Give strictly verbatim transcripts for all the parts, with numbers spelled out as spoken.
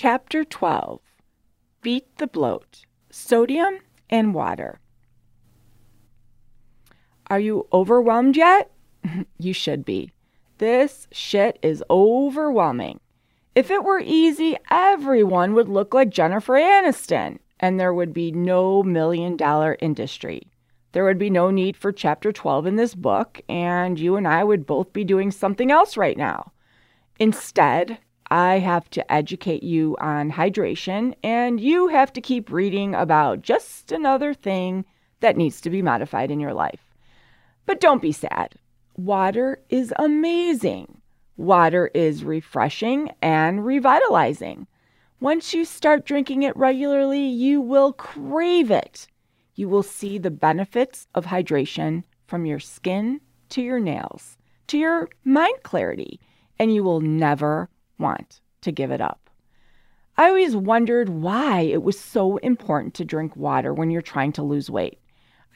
Chapter twelve, Beat the Bloat, Sodium and Water. Are you overwhelmed yet? You should be. This shit is overwhelming. If it were easy, everyone would look like Jennifer Aniston, and there would be no million-dollar industry. There would be no need for Chapter twelve in this book, and you and I would both be doing something else right now. Instead, I have to educate you on hydration, and you have to keep reading about just another thing that needs to be modified in your life. But don't be sad. Water is amazing. Water is refreshing and revitalizing. Once you start drinking it regularly, you will crave it. You will see the benefits of hydration from your skin to your nails, to your mind clarity, and you will never want to give it up. I always wondered why it was so important to drink water when you're trying to lose weight.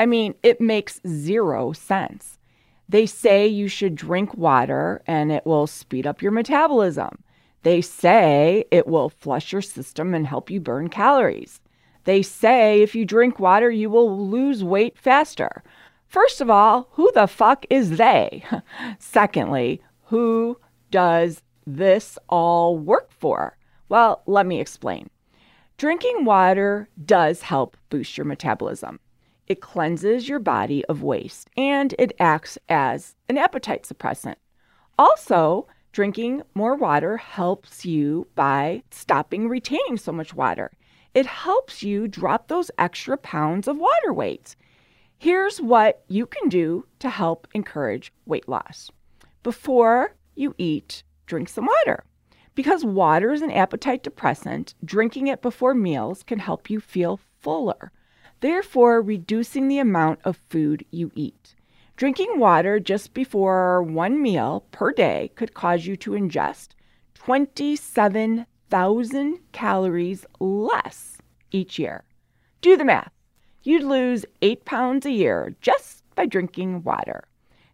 I mean, it makes zero sense. They say you should drink water and it will speed up your metabolism. They say it will flush your system and help you burn calories. They say if you drink water, you will lose weight faster. First of all, who the fuck is they? Secondly, who does this all work for? Well, let me explain. Drinking water does help boost your metabolism. It cleanses your body of waste, and it acts as an appetite suppressant. Also, drinking more water helps you by stopping retaining so much water. It helps you drop those extra pounds of water weight. Here's what you can do to help encourage weight loss. Before you eat, drink some water. Because water is an appetite depressant, drinking it before meals can help you feel fuller, therefore reducing the amount of food you eat. Drinking water just before one meal per day could cause you to ingest twenty-seven thousand calories less each year. Do the math. You'd lose eight pounds a year just by drinking water.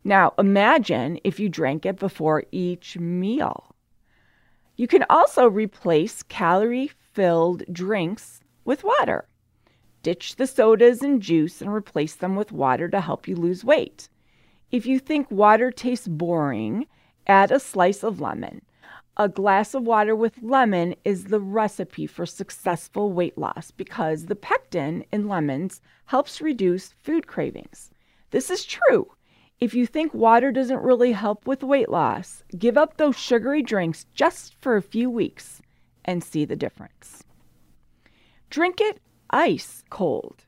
Now imagine if you drank it before each meal. You can also replace calorie-filled drinks with water. Ditch the sodas and juice and replace them with water to help you lose weight. If you think water tastes boring, add a slice of lemon. A glass of water with lemon is the recipe for successful weight loss because the pectin in lemons helps reduce food cravings. This is true. If you think water doesn't really help with weight loss, give up those sugary drinks just for a few weeks and see the difference. Drink it ice cold.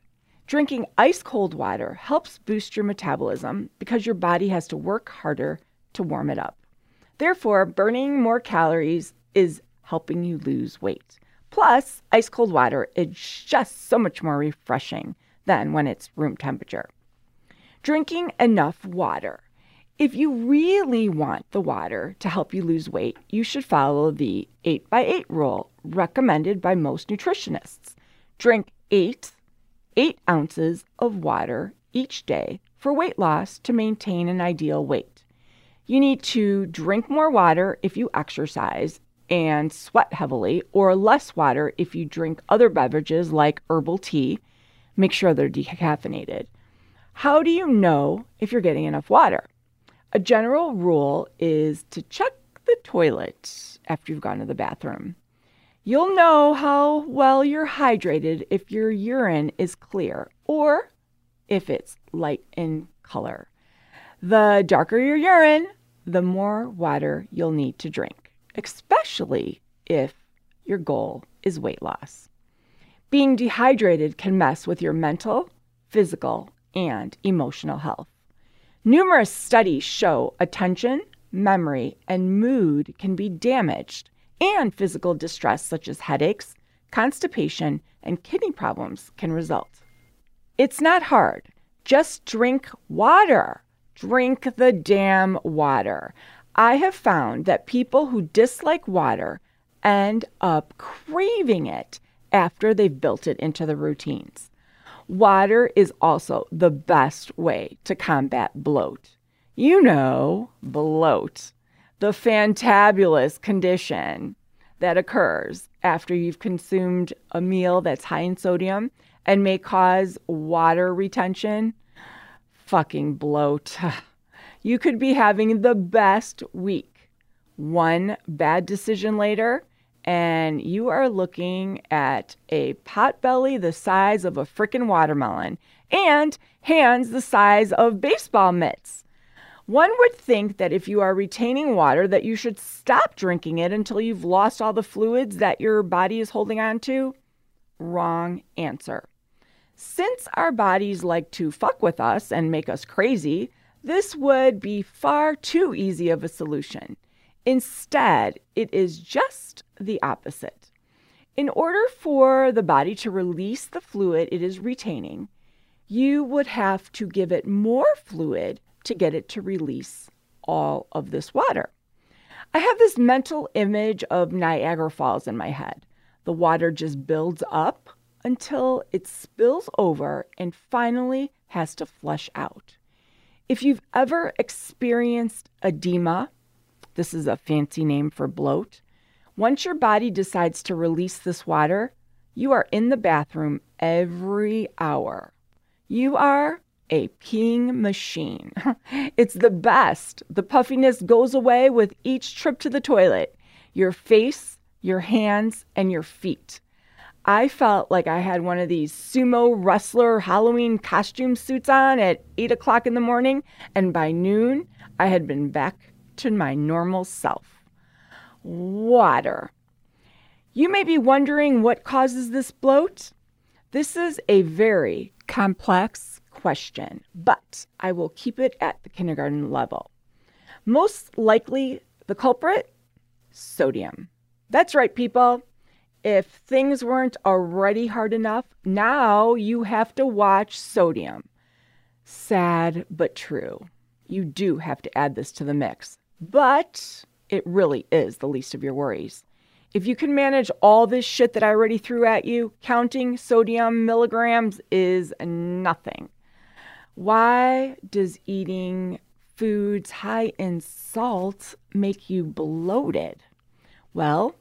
Drinking ice cold water helps boost your metabolism because your body has to work harder to warm it up. Therefore, burning more calories is helping you lose weight. Plus, ice cold water is just so much more refreshing than when it's room temperature. Drinking enough water. If you really want the water to help you lose weight, you should follow the eight by eight rule recommended by most nutritionists. Drink eight, eight ounces of water each day for weight loss to maintain an ideal weight. You need to drink more water if you exercise and sweat heavily, or less water if you drink other beverages like herbal tea. Make sure they're decaffeinated. How do you know if you're getting enough water? A general rule is to check the toilet after you've gone to the bathroom. You'll know how well you're hydrated if your urine is clear or if it's light in color. The darker your urine, the more water you'll need to drink, especially if your goal is weight loss. Being dehydrated can mess with your mental, physical, and emotional health. Numerous studies show attention, memory, and mood can be damaged, and physical distress such as headaches, constipation, and kidney problems can result. It's not hard. Just drink water. Drink the damn water. I have found that people who dislike water end up craving it after they've built it into their routines. Water is also the best way to combat bloat. You know, bloat. The fantabulous condition that occurs after you've consumed a meal that's high in sodium and may cause water retention, fucking bloat. You could be having the best week. One bad decision later, and you are looking at a potbelly the size of a frickin' watermelon and hands the size of baseball mitts. One would think that if you are retaining water, that you should stop drinking it until you've lost all the fluids that your body is holding on to. Wrong answer. Since our bodies like to fuck with us and make us crazy, this would be far too easy of a solution. Instead, it is just the opposite. In order for the body to release the fluid it is retaining, you would have to give it more fluid to get it to release all of this water. I have this mental image of Niagara Falls in my head. The water just builds up until it spills over and finally has to flush out. If you've ever experienced edema, this is a fancy name for bloat, once your body decides to release this water, you are in the bathroom every hour. You are a peeing machine. It's the best. The puffiness goes away with each trip to the toilet. Your face, your hands, and your feet. I felt like I had one of these sumo wrestler Halloween costume suits on at eight o'clock in the morning, and by noon, I had been back to my normal self. Water. You may be wondering what causes this bloat. This is a very complex question, but I will keep it at the kindergarten level. Most likely, the culprit? Sodium. That's right, people. If things weren't already hard enough, now you have to watch sodium. Sad but true. You do have to add this to the mix, but it really is the least of your worries. If you can manage all this shit that I already threw at you, counting sodium milligrams is nothing. Why does eating foods high in salt make you bloated? Well,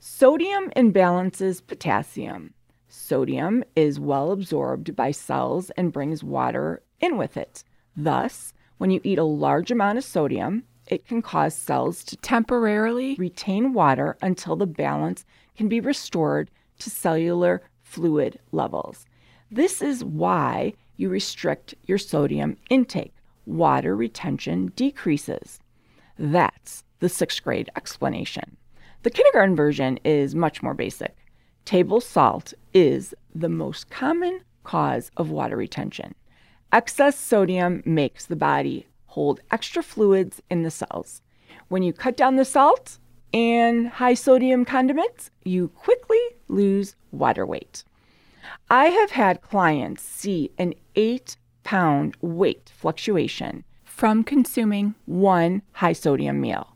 sodium imbalances potassium. Sodium is well absorbed by cells and brings water in with it. Thus, when you eat a large amount of sodium, it can cause cells to temporarily retain water until the balance can be restored to cellular fluid levels. This is why you restrict your sodium intake. Water retention decreases. That's the sixth grade explanation. The kindergarten version is much more basic. Table salt is the most common cause of water retention. Excess sodium makes the body hold extra fluids in the cells. When you cut down the salt and high sodium condiments, you quickly lose water weight. I have had clients see an eight pound weight fluctuation from consuming one high sodium meal.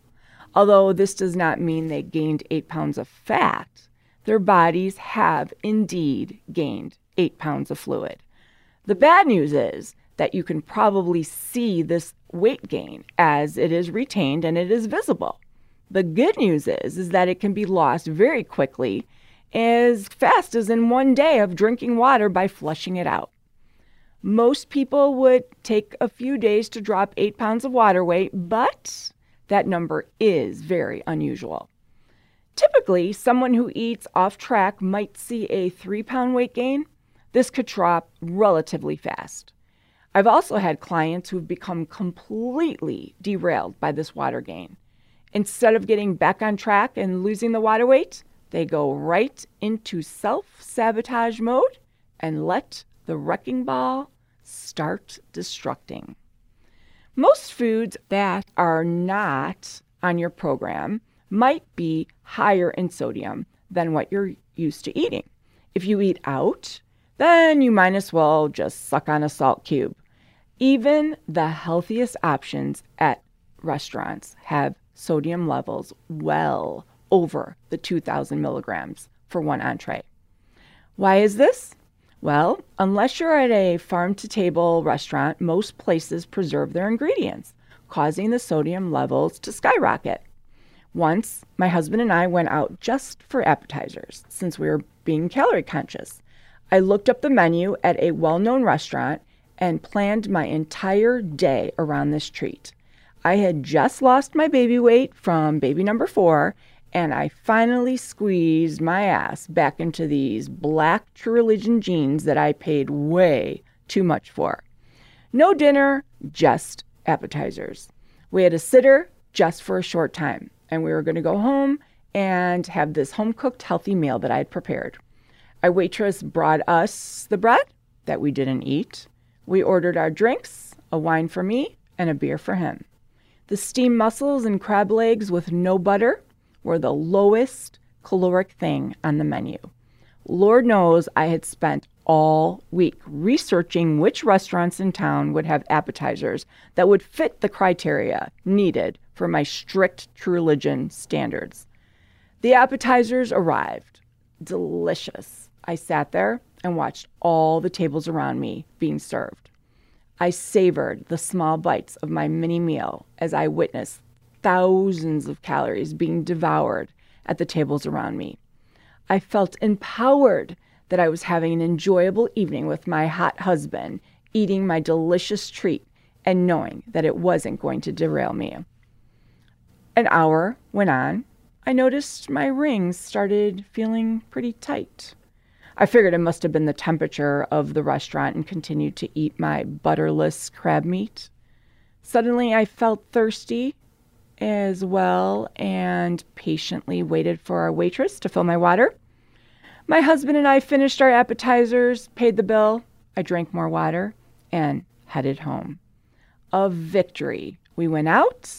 Although this does not mean they gained eight pounds of fat, their bodies have indeed gained eight pounds of fluid. The bad news is that you can probably see this weight gain as it is retained and it is visible. The good news is, is that it can be lost very quickly, as fast as in one day of drinking water by flushing it out. Most people would take a few days to drop eight pounds of water weight, but that number is very unusual. Typically, someone who eats off track might see a three-pound weight gain. This could drop relatively fast. I've also had clients who've become completely derailed by this water gain. Instead of getting back on track and losing the water weight, they go right into self-sabotage mode and let the wrecking ball start destructing. Most foods that are not on your program might be higher in sodium than what you're used to eating. If you eat out, then you might as well just suck on a salt cube. Even the healthiest options at restaurants have sodium levels well over the two thousand milligrams for one entree. Why is this? Well, unless you're at a farm-to-table restaurant, most places preserve their ingredients, causing the sodium levels to skyrocket. Once, my husband and I went out just for appetizers since we were being calorie conscious. I looked up the menu at a well-known restaurant and planned my entire day around this treat. I had just lost my baby weight from baby number four, and I finally squeezed my ass back into these black True Religion jeans that I paid way too much for. No dinner, just appetizers. We had a sitter just for a short time, and we were going to go home and have this home-cooked healthy meal that I had prepared. Our waitress brought us the bread that we didn't eat. We ordered our drinks, a wine for me and a beer for him. The steamed mussels and crab legs with no butter were the lowest caloric thing on the menu. Lord knows I had spent all week researching which restaurants in town would have appetizers that would fit the criteria needed for my strict True Religion standards. The appetizers arrived. Delicious. I sat there and watched all the tables around me being served. I savored the small bites of my mini meal as I witnessed thousands of calories being devoured at the tables around me. I felt empowered that I was having an enjoyable evening with my hot husband, eating my delicious treat and knowing that it wasn't going to derail me. An hour went on. I noticed my rings started feeling pretty tight. I figured it must have been the temperature of the restaurant and continued to eat my butterless crab meat. Suddenly, I felt thirsty as well and patiently waited for our waitress to fill my water. My husband and I finished our appetizers, paid the bill, I drank more water, and headed home. A victory. We went out,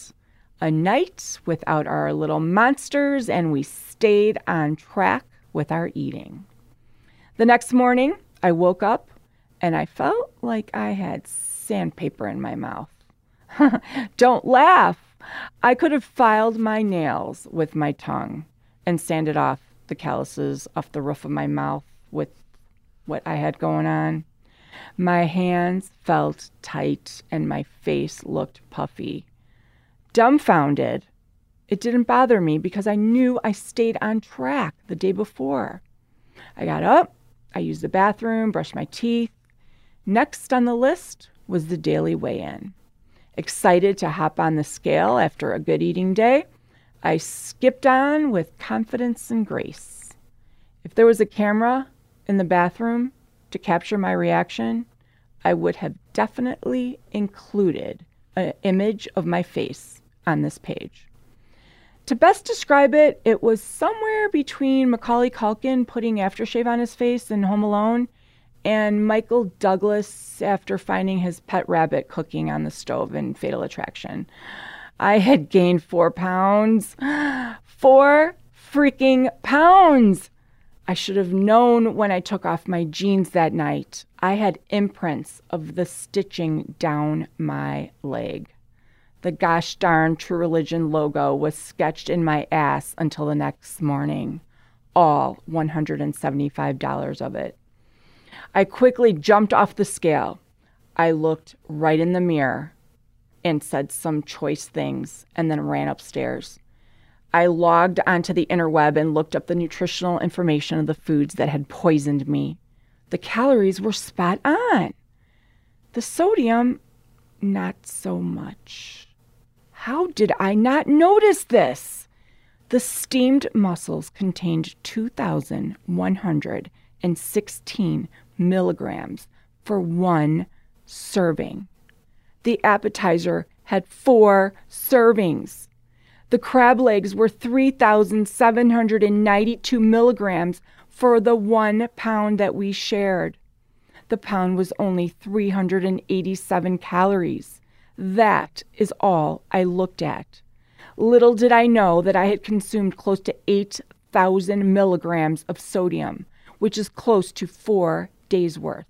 a night without our little monsters, and we stayed on track with our eating. The next morning, I woke up, and I felt like I had sandpaper in my mouth. Don't laugh. I could have filed my nails with my tongue and sanded off the calluses off the roof of my mouth with what I had going on. My hands felt tight, and my face looked puffy. Dumbfounded, it didn't bother me because I knew I stayed on track the day before. I got up. I used the bathroom, brushed my teeth. Next on the list was the daily weigh-in. Excited to hop on the scale after a good eating day, I skipped on with confidence and grace. If there was a camera in the bathroom to capture my reaction, I would have definitely included an image of my face on this page. To best describe it, it was somewhere between Macaulay Culkin putting aftershave on his face in Home Alone and Michael Douglas after finding his pet rabbit cooking on the stove in Fatal Attraction. I had gained four pounds. Four freaking pounds! I should have known when I took off my jeans that night. I had imprints of the stitching down my leg. The gosh darn True Religion logo was sketched in my ass until the next morning, all one hundred seventy-five dollars of it. I quickly jumped off the scale. I looked right in the mirror and said some choice things and then ran upstairs. I logged onto the interweb and looked up the nutritional information of the foods that had poisoned me. The calories were spot on. The sodium, not so much. How did I not notice this? The steamed mussels contained two thousand one hundred sixteen milligrams for one serving. The appetizer had four servings. The crab legs were three thousand seven hundred ninety-two milligrams for the one pound that we shared. The pound was only three hundred eighty-seven calories. That is all I looked at. Little did I know that I had consumed close to eight thousand milligrams of sodium, which is close to four days' worth.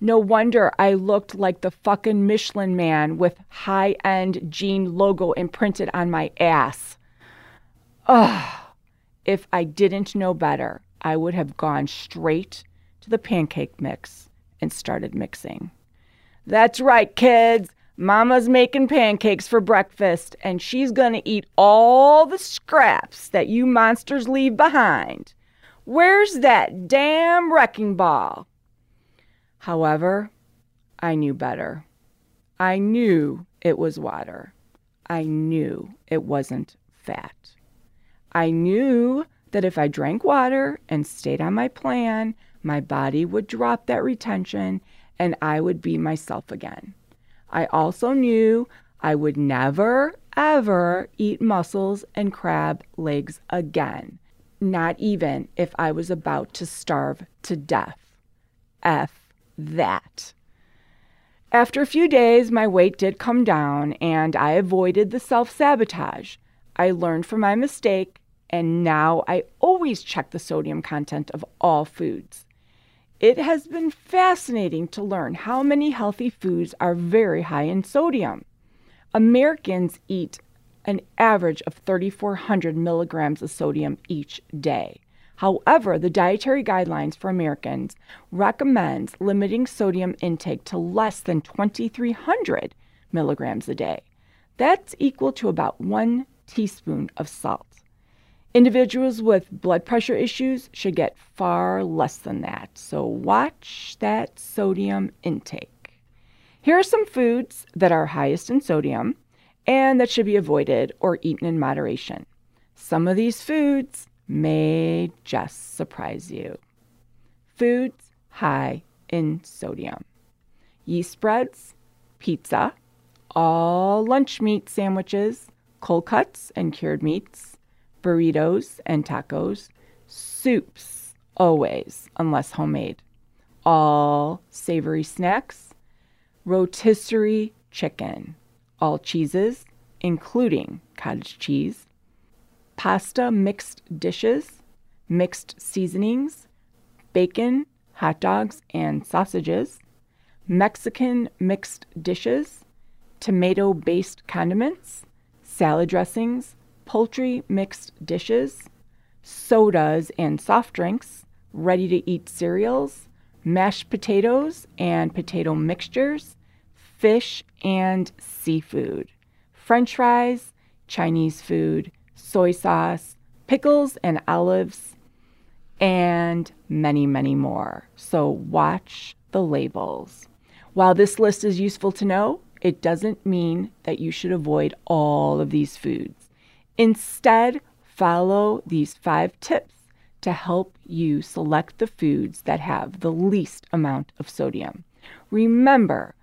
No wonder I looked like the fucking Michelin man with high-end jean logo imprinted on my ass. Ugh. If I didn't know better, I would have gone straight to the pancake mix and started mixing. That's right, kids. Mama's making pancakes for breakfast, and she's going to eat all the scraps that you monsters leave behind. Where's that damn wrecking ball? However, I knew better. I knew it was water. I knew it wasn't fat. I knew that if I drank water and stayed on my plan, my body would drop that retention and I would be myself again. I also knew I would never, ever eat mussels and crab legs again, not even if I was about to starve to death. F that. After a few days, my weight did come down and I avoided the self-sabotage. I learned from my mistake, and now I always check the sodium content of all foods. It has been fascinating to learn how many healthy foods are very high in sodium. Americans eat an average of three thousand four hundred milligrams of sodium each day. However, the Dietary Guidelines for Americans recommends limiting sodium intake to less than two thousand three hundred milligrams a day. That's equal to about one teaspoon of salt. Individuals with blood pressure issues should get far less than that, so watch that sodium intake. Here are some foods that are highest in sodium and that should be avoided or eaten in moderation. Some of these foods may just surprise you. Foods high in sodium: yeast spreads, pizza, all lunch meat sandwiches, cold cuts and cured meats, burritos and tacos, soups, always, unless homemade, all savory snacks, rotisserie chicken, all cheeses, including cottage cheese, pasta mixed dishes, mixed seasonings, bacon, hot dogs, and sausages, Mexican mixed dishes, tomato-based condiments, salad dressings, poultry mixed dishes, sodas and soft drinks, ready-to-eat cereals, mashed potatoes and potato mixtures, fish and seafood, French fries, Chinese food, soy sauce, pickles and olives, and many, many more. So watch the labels. While this list is useful to know, it doesn't mean that you should avoid all of these foods. Instead, follow these five tips to help you select the foods that have the least amount of sodium. Remember,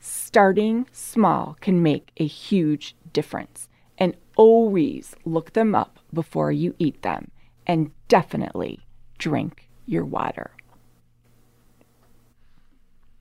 starting small can make a huge difference, and always look them up before you eat them, and definitely drink your water.